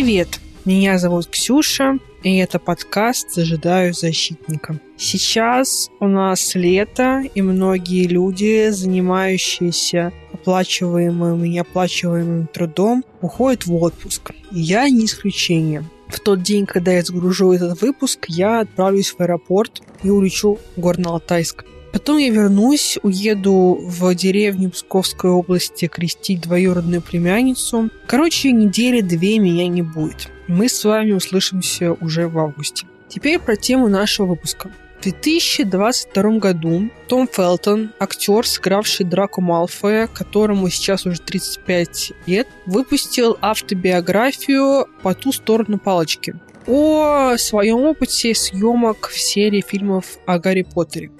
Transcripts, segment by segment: Привет, меня зовут Ксюша, и это подкаст «Ожидаю защитника». Сейчас у нас лето, и многие люди, занимающиеся оплачиваемым и неоплачиваемым трудом, уходят в отпуск. И я не исключение. В тот день, когда я загружу этот выпуск, я отправлюсь в аэропорт и улечу в Горно-Алтайск. Потом я вернусь, уеду в деревню Псковской области крестить двоюродную племянницу. Короче, недели две меня не будет. Мы с вами услышимся уже в августе. Теперь про тему нашего выпуска. В 2022 году Том Фелтон, актер, сыгравший Драко Малфоя, которому сейчас уже 35 лет, выпустил автобиографию «По ту сторону палочки» о своем опыте съемок в серии фильмов о Гарри Поттере.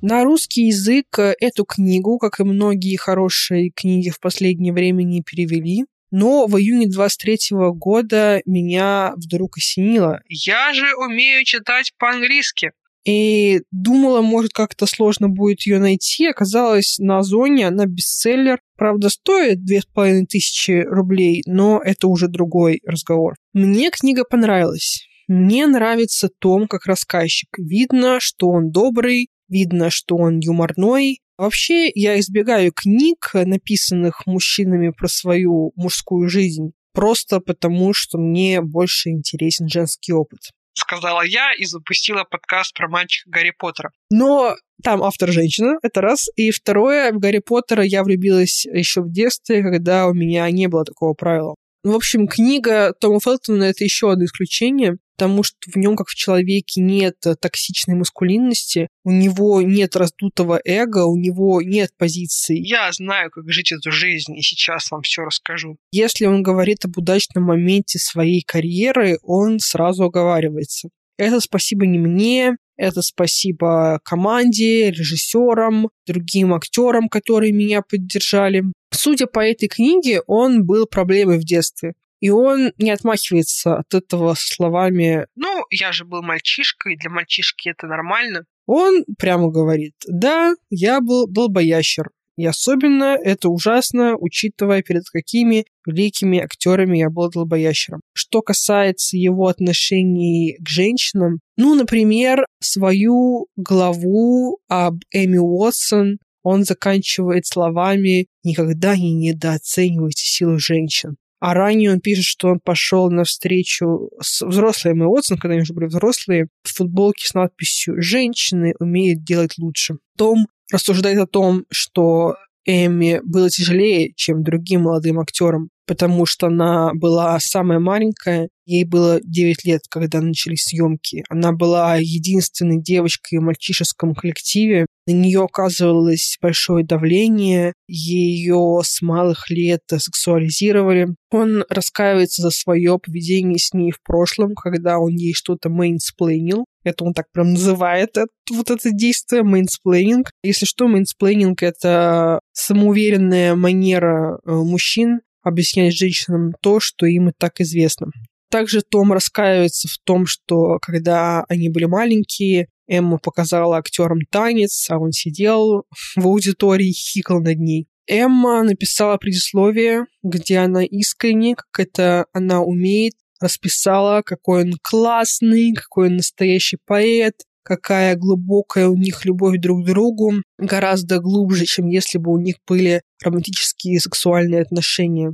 На русский язык эту книгу, как и многие хорошие книги, в последнее время не перевели. Но в июне 23-го года меня вдруг осенило. Я же умею читать по-английски. И думала, может, как-то сложно будет ее найти. Оказалось, на Озоне она бестселлер. Правда, стоит 2500 рублей, но это уже другой разговор. Мне книга понравилась. Мне нравится Том как рассказчик. Видно, что он добрый, видно, что он юморной. Вообще, я избегаю книг, написанных мужчинами про свою мужскую жизнь, просто потому, что мне больше интересен женский опыт. Сказала я и запустила подкаст про мальчика Гарри Поттера. Но там автор женщина, это раз. И второе, в Гарри Поттера я влюбилась еще в детстве, когда у меня не было такого правила. В общем, книга Тома Фелтона — это еще одно исключение, потому что в нем, как в человеке, нет токсичной маскулинности, у него нет раздутого эго, у него нет позиций. Я знаю, как жить эту жизнь, и сейчас вам все расскажу. Если он говорит об удачном моменте своей карьеры, он сразу оговаривается. Это спасибо не мне, это спасибо команде, режиссерам, другим актерам, которые меня поддержали. Судя по этой книге, он был проблемой в детстве. И он не отмахивается от этого словами «Ну, я же был мальчишкой, для мальчишки это нормально». Он прямо говорит «Да, я был долбоящер». И особенно это ужасно, учитывая, перед какими великими актерами я был долбоящером. Что касается его отношений к женщинам, ну, например, свою главу об Эмме Уотсон он заканчивает словами «Никогда не недооценивайте силу женщин». А ранее он пишет, что он пошел на встречу с взрослым Эммой Уотсон, когда они уже были взрослые, в футболке с надписью «Женщины умеют делать лучше». Том рассуждает о том, что Эмме было тяжелее, чем другим молодым актерам, потому что она была самая маленькая, ей было 9 лет, когда начались съемки. Она была единственной девочкой в мальчишеском коллективе, на нее оказывалось большое давление, ее с малых лет сексуализировали. Он раскаивается за свое поведение с ней в прошлом, когда он ей что-то мейнсплейнил. Это он так прям называет вот это действие, мейнсплейнинг. Если что, мейнсплейнинг — это самоуверенная манера мужчин объяснять женщинам то, что им и так известно. Также Том раскаивается в том, что когда они были маленькие, Эмма показала актерам танец, а он сидел в аудитории и хихикал над ней. Эмма написала предисловие, где она искренне, как это она умеет, расписала, какой он классный, какой он настоящий поэт, какая глубокая у них любовь друг к другу, гораздо глубже, чем если бы у них были романтические и сексуальные отношения.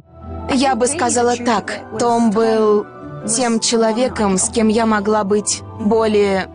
Я бы сказала так, Том был тем человеком, с кем я могла быть более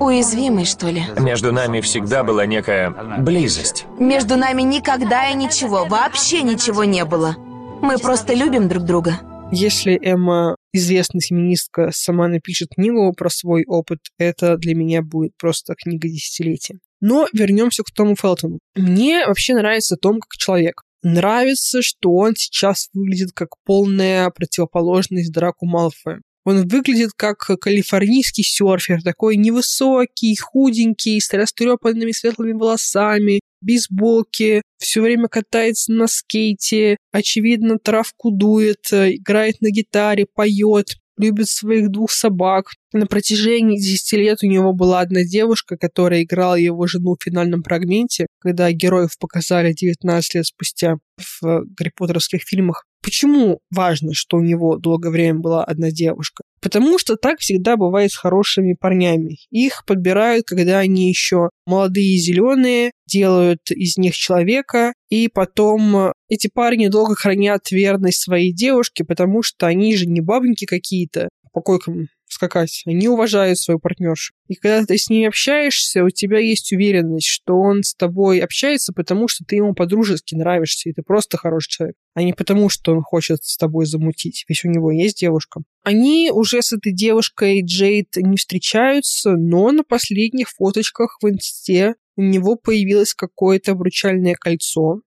уязвимой, что ли. Между нами всегда была некая близость. Между нами никогда и ничего, вообще ничего не было. Мы просто любим друг друга. Если Эмма, известная феминистка, сама напишет книгу про свой опыт, это для меня будет просто книга десятилетия. Но вернемся к Тому Фелтону. Мне вообще нравится Том как человек. Нравится, что он сейчас выглядит как полная противоположность Драку Малфоя. Он выглядит как калифорнийский серфер, такой невысокий, худенький, с растрепанными светлыми волосами, бейсболки, все время катается на скейте, очевидно, травку дует, играет на гитаре, поет. любит своих двух собак. На протяжении 10 лет у него была одна девушка, которая играла его жену в финальном фрагменте, когда героев показали 19 лет спустя в Гарри Поттеровских фильмах. Почему важно, что у него долгое время была одна девушка? Потому что так всегда бывает с хорошими парнями. Их подбирают, когда они еще молодые и зеленые, делают из них человека, и потом эти парни долго хранят верность своей девушке, потому что они же не бабники какие-то, по койкам скакать. Они уважают свою партнершу. И когда ты с ней общаешься, у тебя есть уверенность, что он с тобой общается, потому что ты ему по-дружески нравишься, и ты просто хороший человек, а не потому, что он хочет с тобой замутить, ведь у него есть девушка. Они уже с этой девушкой Джейд не встречаются, но на последних фоточках в инсте у него появилось какое-то обручальное кольцо.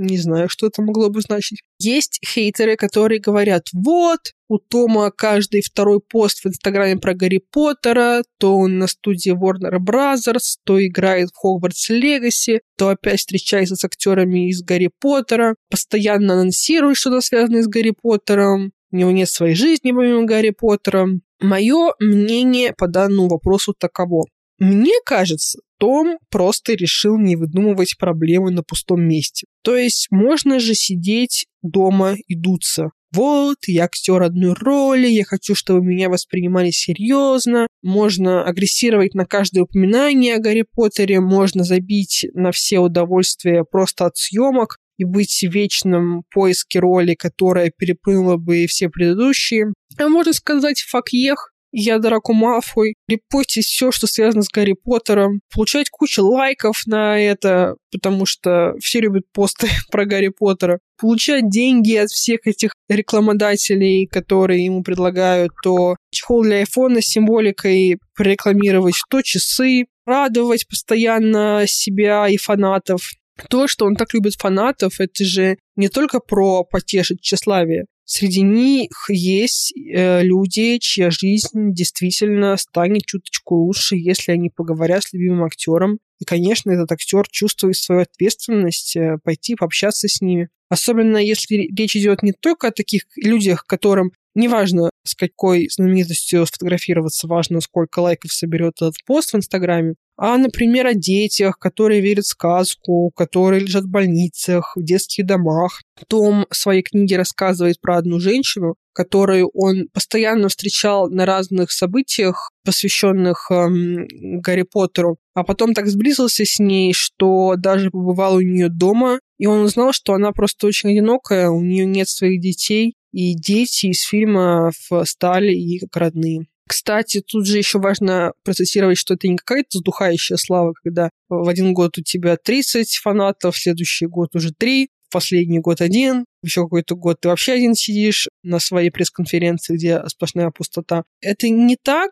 Не знаю, что это могло бы значить. Есть хейтеры, которые говорят, вот, у Тома каждый второй пост в Инстаграме про Гарри Поттера, то он на студии Warner Brothers, то играет в Hogwarts Legacy, то опять встречается с актерами из Гарри Поттера, постоянно анонсирует что-то связанное с Гарри Поттером, у него нет своей жизни помимо Гарри Поттера. Мое мнение по данному вопросу таково. Мне кажется, Том просто решил не выдумывать проблемы на пустом месте. То есть можно же сидеть дома и дуться. Вот, я актер одной роли, я хочу, чтобы меня воспринимали серьезно. Можно агрессировать на каждое упоминание о Гарри Поттере, можно забить на все удовольствия просто от съемок и быть в вечном поиске роли, которая переплюнула бы все предыдущие. А можно сказать «фак ех». Я Драко Малфой, репостить все, что связано с Гарри Поттером, получать кучу лайков на это, потому что все любят посты про Гарри Поттера, получать деньги от всех этих рекламодателей, которые ему предлагают, то чехол для айфона с символикой прорекламировать, то часы, радовать постоянно себя и фанатов. То, что он так любит фанатов, это же не только про потешить тщеславие. Среди них есть люди, чья жизнь действительно станет чуточку лучше, если они поговорят с любимым актером. И, конечно, этот актер чувствует свою ответственность пойти пообщаться с ними. Особенно если речь идет не только о таких людях, которым неважно, с какой знаменитостью сфотографироваться, важно, сколько лайков соберет этот пост в Инстаграме, а, например, о детях, которые верят в сказку, которые лежат в больницах, в детских домах. Том в своей книге рассказывает про одну женщину, которую он постоянно встречал на разных событиях, посвященных Гарри Поттеру, а потом так сблизился с ней, что даже побывал у нее дома, и он узнал, что она просто очень одинокая, у нее нет своих детей, и дети из фильма стали ей как родные. Кстати, тут же еще важно процитировать, что это не какая-то вздухающая слава, когда в один год у тебя 30 фанатов, в следующий год уже 3, в последний год 1, еще какой-то год ты вообще один сидишь на своей пресс-конференции, где сплошная пустота. Это не так.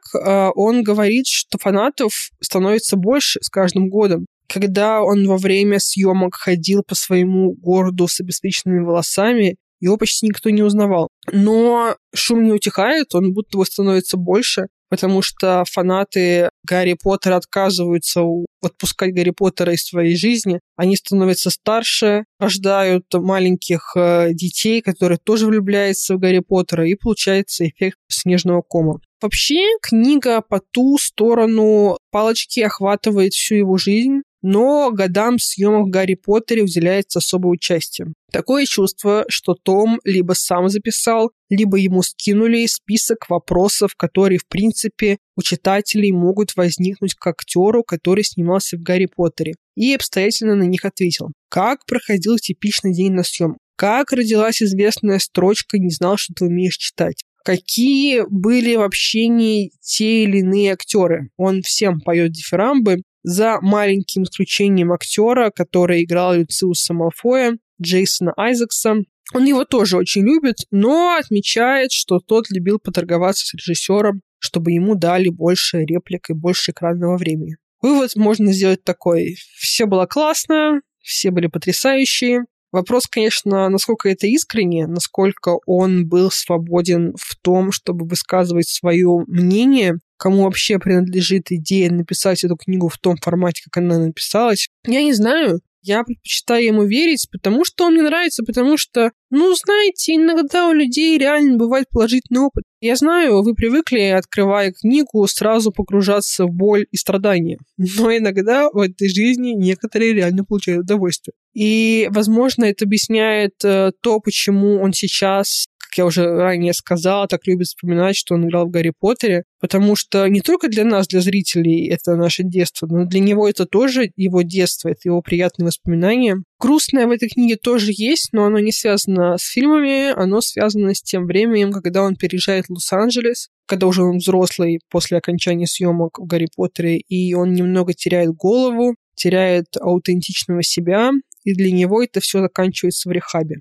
Он говорит, что фанатов становится больше с каждым годом. Когда он во время съемок ходил по своему городу с обесцвеченными волосами, его почти никто не узнавал. Но шум не утихает, он будто бы становится больше, потому что фанаты Гарри Поттера отказываются отпускать Гарри Поттера из своей жизни. Они становятся старше, рождают маленьких детей, которые тоже влюбляются в Гарри Поттера, и получается эффект снежного кома. Вообще, книга «По ту сторону палочки» охватывает всю его жизнь, но годам съемок в Гарри Поттере уделяется особое участие. Такое чувство, что Том либо сам записал, либо ему скинули список вопросов, которые, в принципе, у читателей могут возникнуть к актеру, который снимался в Гарри Поттере, и обстоятельно на них ответил. Как проходил типичный день на съемках? Как родилась известная строчка «Не знал, что ты умеешь читать»? Какие были в общении те или иные актеры? Он всем поет дифирамбы, за маленьким исключением актера, который играл Люциуса Малфоя, Джейсона Айзекса. Он его тоже очень любит, но отмечает, что тот любил поторговаться с режиссером, чтобы ему дали больше реплик и больше экранного времени. Вывод можно сделать такой. Все было классно, все были потрясающие. Вопрос, конечно, насколько это искренне, насколько он был свободен в том, чтобы высказывать свое мнение, кому вообще принадлежит идея написать эту книгу в том формате, как она написалась. Я не знаю. Я предпочитаю ему верить, потому что он мне нравится, потому что, ну, знаете, иногда у людей реально бывает положительный опыт. Я знаю, вы привыкли, открывая книгу, сразу погружаться в боль и страдания. Но иногда в этой жизни некоторые реально получают удовольствие. И, возможно, это объясняет то, почему он сейчас, как я уже ранее сказала, так любит вспоминать, что он играл в Гарри Поттере. Потому что не только для нас, для зрителей, это наше детство, но для него это тоже его детство, это его приятные воспоминания. Грустное в этой книге тоже есть, но оно не связано с фильмами, оно связано с тем временем, когда он переезжает в Лос-Анджелес, когда уже он взрослый после окончания съемок в Гарри Поттере, и он немного теряет голову, теряет аутентичного себя, и для него это все заканчивается в рехабе.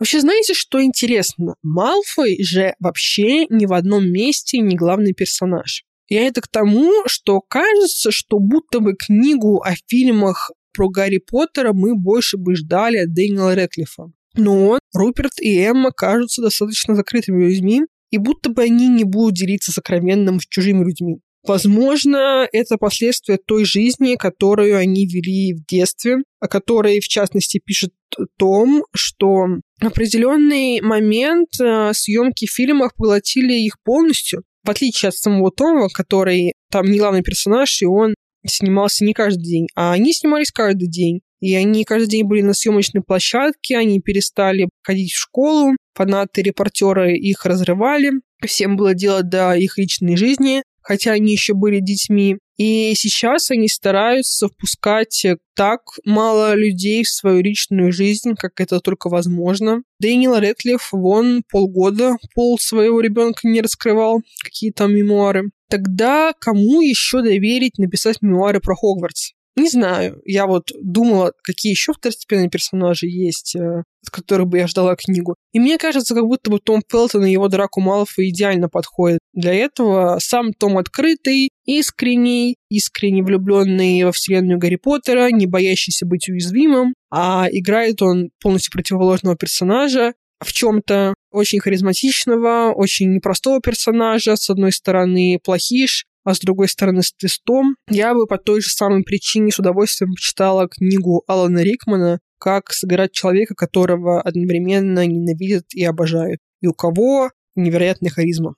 Вообще, знаете, что интересно? Малфой же вообще ни в одном месте не главный персонаж. И это к тому, что кажется, что будто бы книгу о фильмах про Гарри Поттера мы больше бы ждали от Дэниела Рэдклиффа. Но он, Руперт и Эмма кажутся достаточно закрытыми людьми, и будто бы они не будут делиться сокровенным с чужими людьми. Возможно, это последствия той жизни, которую они вели в детстве, о которой, в частности, пишет Том, что в определенный момент съемки фильмов поглотили их полностью, в отличие от самого Тома, который там не главный персонаж, и он снимался не каждый день, а они снимались каждый день. И они каждый день были на съемочной площадке, они перестали ходить в школу, фанаты-репортеры их разрывали, всем было дело до их личной жизни, хотя они еще были детьми. И сейчас они стараются впускать так мало людей в свою личную жизнь, как это только возможно. Дэниел Рэдклифф вон полгода пол своего ребенка не раскрывал, какие там мемуары. Тогда кому еще доверить написать мемуары про Хогвартс? Не знаю, я вот думала, какие еще второстепенные персонажи есть, от которых бы я ждала книгу. И мне кажется, как будто бы Том Фелтон и его Драко Малфой идеально подходят для этого. Сам Том открытый, искренне влюбленный во вселенную Гарри Поттера, не боящийся быть уязвимым, а играет он полностью противоположного персонажа, в чем-то очень харизматичного, очень непростого персонажа, с одной стороны плохиш, а с другой стороны с твистом. Я бы по той же самой причине с удовольствием почитала книгу Алана Рикмана «Как сыграть человека, которого одновременно ненавидят и обожают», и у кого невероятная харизма.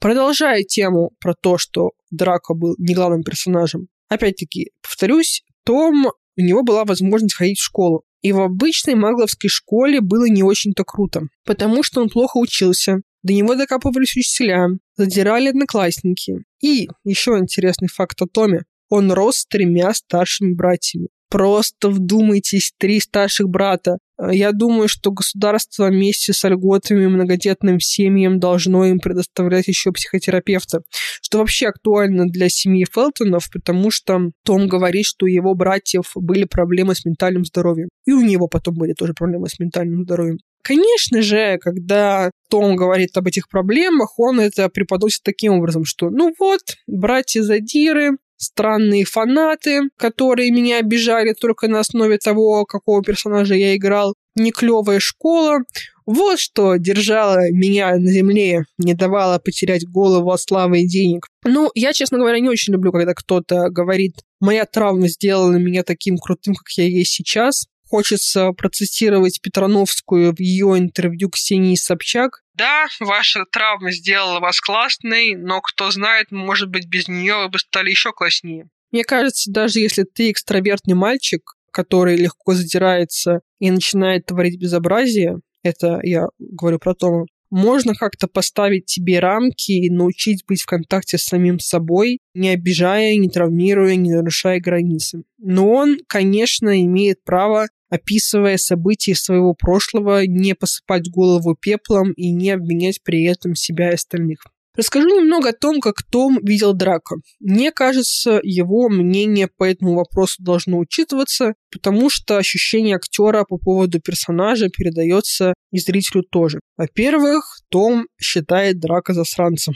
Продолжая тему про то, что Драко был не главным персонажем, опять-таки, повторюсь, Том, у него была возможность ходить в школу. И в обычной магловской школе было не очень-то круто, потому что он плохо учился. До него докапывались учителя, задирали одноклассники. И еще интересный факт о Томе. Он рос с 3 старшими братьями. Просто вдумайтесь, 3 старших брата. Я думаю, что государство вместе с льготами многодетным семьям должно им предоставлять еще психотерапевта, что вообще актуально для семьи Фелтонов, потому что Том говорит, что у его братьев были проблемы с ментальным здоровьем. И у него потом были тоже проблемы с ментальным здоровьем. Конечно же, когда Том говорит об этих проблемах, он это преподносит таким образом, что ну вот, братья-задиры, странные фанаты, которые меня обижали только на основе того, какого персонажа я играл, неклевая школа. Вот что держало меня на земле, не давало потерять голову от славы и денег. Ну, я, честно говоря, не очень люблю, когда кто-то говорит, моя травма сделала меня таким крутым, как я есть сейчас. Хочется процитировать Петрановскую в ее интервью Ксении Собчак. Да, ваша травма сделала вас классной, но кто знает, может быть, без нее вы бы стали еще класснее. Мне кажется, даже если ты экстравертный мальчик, который легко задирается и начинает творить безобразие, это я говорю про Тома, можно как-то поставить тебе рамки и научить быть в контакте с самим собой, не обижая, не травмируя, не нарушая границы. Но он, конечно, имеет право, описывая события своего прошлого, не посыпать голову пеплом и не обвинять при этом себя и остальных. Расскажу немного о том, как Том видел Драко. Мне кажется, его мнение по этому вопросу должно учитываться, потому что ощущение актера по поводу персонажа передается и зрителю тоже. Во-первых, Том считает Драко засранцем.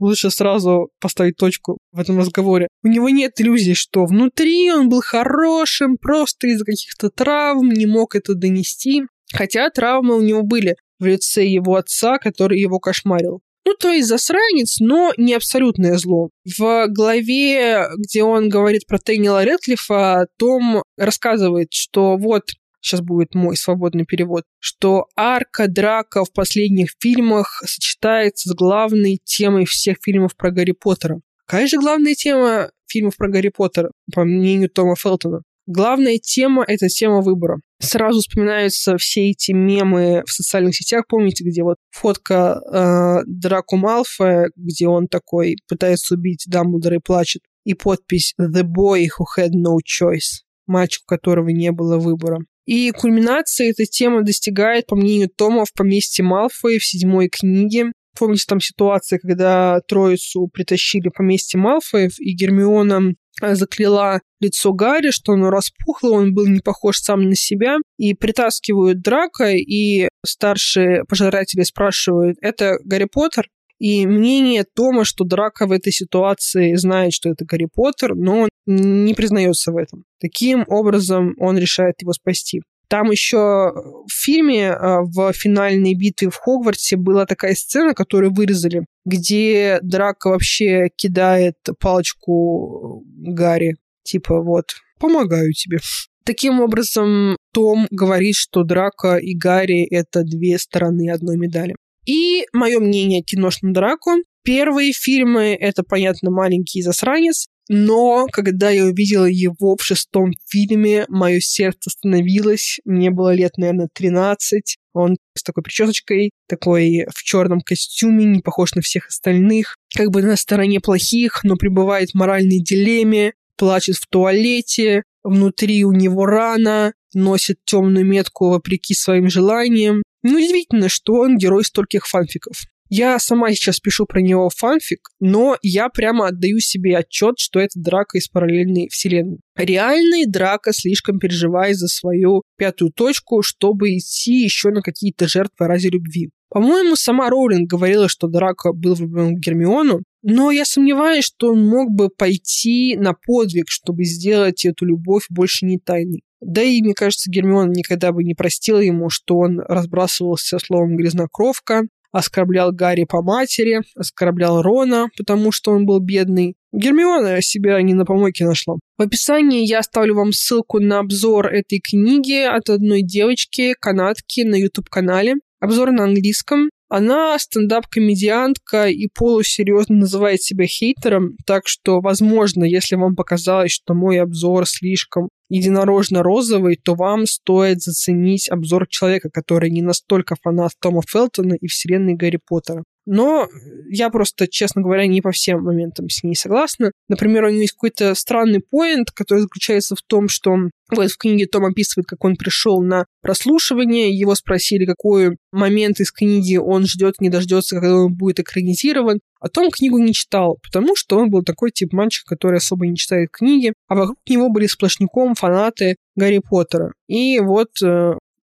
Лучше сразу поставить точку в этом разговоре. У него нет иллюзий, что внутри он был хорошим, просто из-за каких-то травм не мог это донести. Хотя травмы у него были в лице его отца, который его кошмарил. Ну, то есть засранец, но не абсолютное зло. В главе, где он говорит про Дэниела Рэдклиффа, Том рассказывает, что вот, сейчас будет мой свободный перевод, что арка Драко в последних фильмах сочетается с главной темой всех фильмов про Гарри Поттера. Какая же главная тема фильмов про Гарри Поттера, по мнению Тома Фелтона? Главная тема — это тема выбора. Сразу вспоминаются все эти мемы в социальных сетях. Помните, где вот фотка Драко Малфоя, где он такой пытается убить Дамблдора и плачет, и подпись «The boy who had no choice», мальчик, у которого не было выбора. И кульминация этой темы достигает, по мнению Тома, в поместье Малфоя в 7-й книге. Помните, там ситуация, когда троицу притащили в поместье Малфоев, и Гермиона закляла лицо Гарри, что оно распухло, он был не похож сам на себя. И притаскивают Драко, и старшие пожиратели спрашивают: «Это Гарри Поттер?» И мнение Тома, что Драко в этой ситуации знает, что это Гарри Поттер, но он не признается в этом. Таким образом, он решает его спасти. Там еще в фильме, в финальной битве в Хогвартсе, была такая сцена, которую вырезали, где Драко вообще кидает палочку Гарри. Типа вот, помогаю тебе. Таким образом, Том говорит, что Драко и Гарри — это две стороны одной медали. И мое мнение о киношном Драко. Первые фильмы — это, понятно, маленький засранец. Но когда я увидела его в 6-м фильме, мое сердце остановилось. Мне было лет, наверное, 13. Он с такой причесочкой, такой в черном костюме, не похож на всех остальных. Как бы на стороне плохих, но пребывает в моральной дилемме, плачет в туалете, внутри у него рана, носит темную метку вопреки своим желаниям. Неудивительно, что он герой стольких фанфиков. Я сама сейчас пишу про него фанфик, но я прямо отдаю себе отчет, что это Драко из параллельной вселенной. Реальный Драко слишком переживает за свою 5-ю точку, чтобы идти еще на какие-то жертвы ради любви. По-моему, сама Роулинг говорила, что Драко был влюблен в Гермиону, но я сомневаюсь, что он мог бы пойти на подвиг, чтобы сделать эту любовь больше не тайной. Да и, мне кажется, Гермиона никогда бы не простила ему, что он разбрасывался словом «грязнокровка», оскорблял Гарри по матери, оскорблял Рона, потому что он был бедный. Гермиона себя не на помойке нашла. В описании я оставлю вам ссылку на обзор этой книги от одной девочки, канадки, на YouTube-канале. Обзор на английском. Она стендап-комедиантка и полусерьезно называет себя хейтером, так что, возможно, если вам показалось, что мой обзор слишком единорожно-розовый, то вам стоит заценить обзор человека, который не настолько фанат Тома Фелтона и вселенной Гарри Поттера. Но я просто, честно говоря, не по всем моментам с ней согласна. Например, у нее есть какой-то странный поинт, который заключается в том, что вот в книге Том описывает, как он пришел на прослушивание, его спросили, какой момент из книги он ждет, не дождется, когда он будет экранизирован. А Том книгу не читал, потому что он был такой тип мальчика, который особо не читает книги, а вокруг него были сплошняком фанаты Гарри Поттера. И вот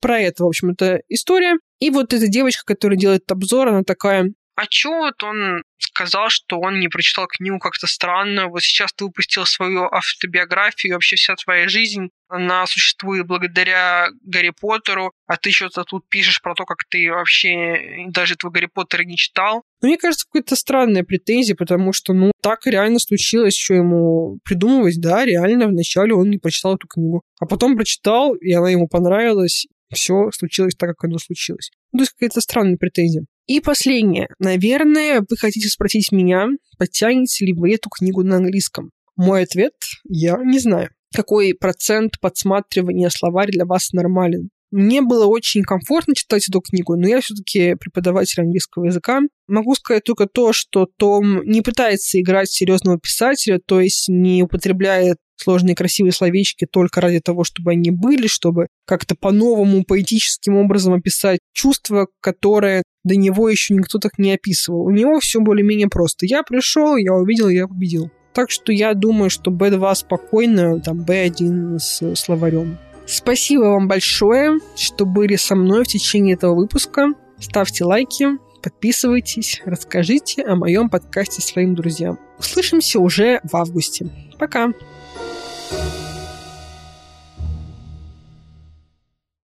про это, в общем-то, история. И вот эта девочка, которая делает обзор, она такая: «А чё вот он сказал, что он не прочитал книгу, как-то странно, вот сейчас ты выпустил свою автобиографию, вообще вся твоя жизнь, она существует благодаря Гарри Поттеру, а ты что-то тут пишешь про то, как ты вообще даже этого Гарри Поттера не читал». Но мне кажется, какая-то странная претензия, потому что, ну, так реально случилось, что ему придумывать, да, реально вначале он не прочитал эту книгу, а потом прочитал, и она ему понравилась, все случилось так, как оно случилось. Ну, то есть какая-то странная претензия. И последнее. Наверное, вы хотите спросить меня, подтянете ли вы эту книгу на английском. Мой ответ – я не знаю. Какой процент подсматривания словарь для вас нормален? Мне было очень комфортно читать эту книгу, но я все-таки преподаватель английского языка. Могу сказать только то, что Том не пытается играть серьезного писателя, то есть не употребляет сложные красивые словечки только ради того, чтобы они были, чтобы как-то по-новому, поэтическим образом описать чувства, которые до него еще никто так не описывал. У него все более-менее просто. Я пришел, я увидел, я победил. Так что я думаю, что B2 спокойно, там B1 с словарем. Спасибо вам большое, что были со мной в течение этого выпуска. Ставьте лайки, подписывайтесь, расскажите о моем подкасте своим друзьям. Услышимся уже в августе. Пока!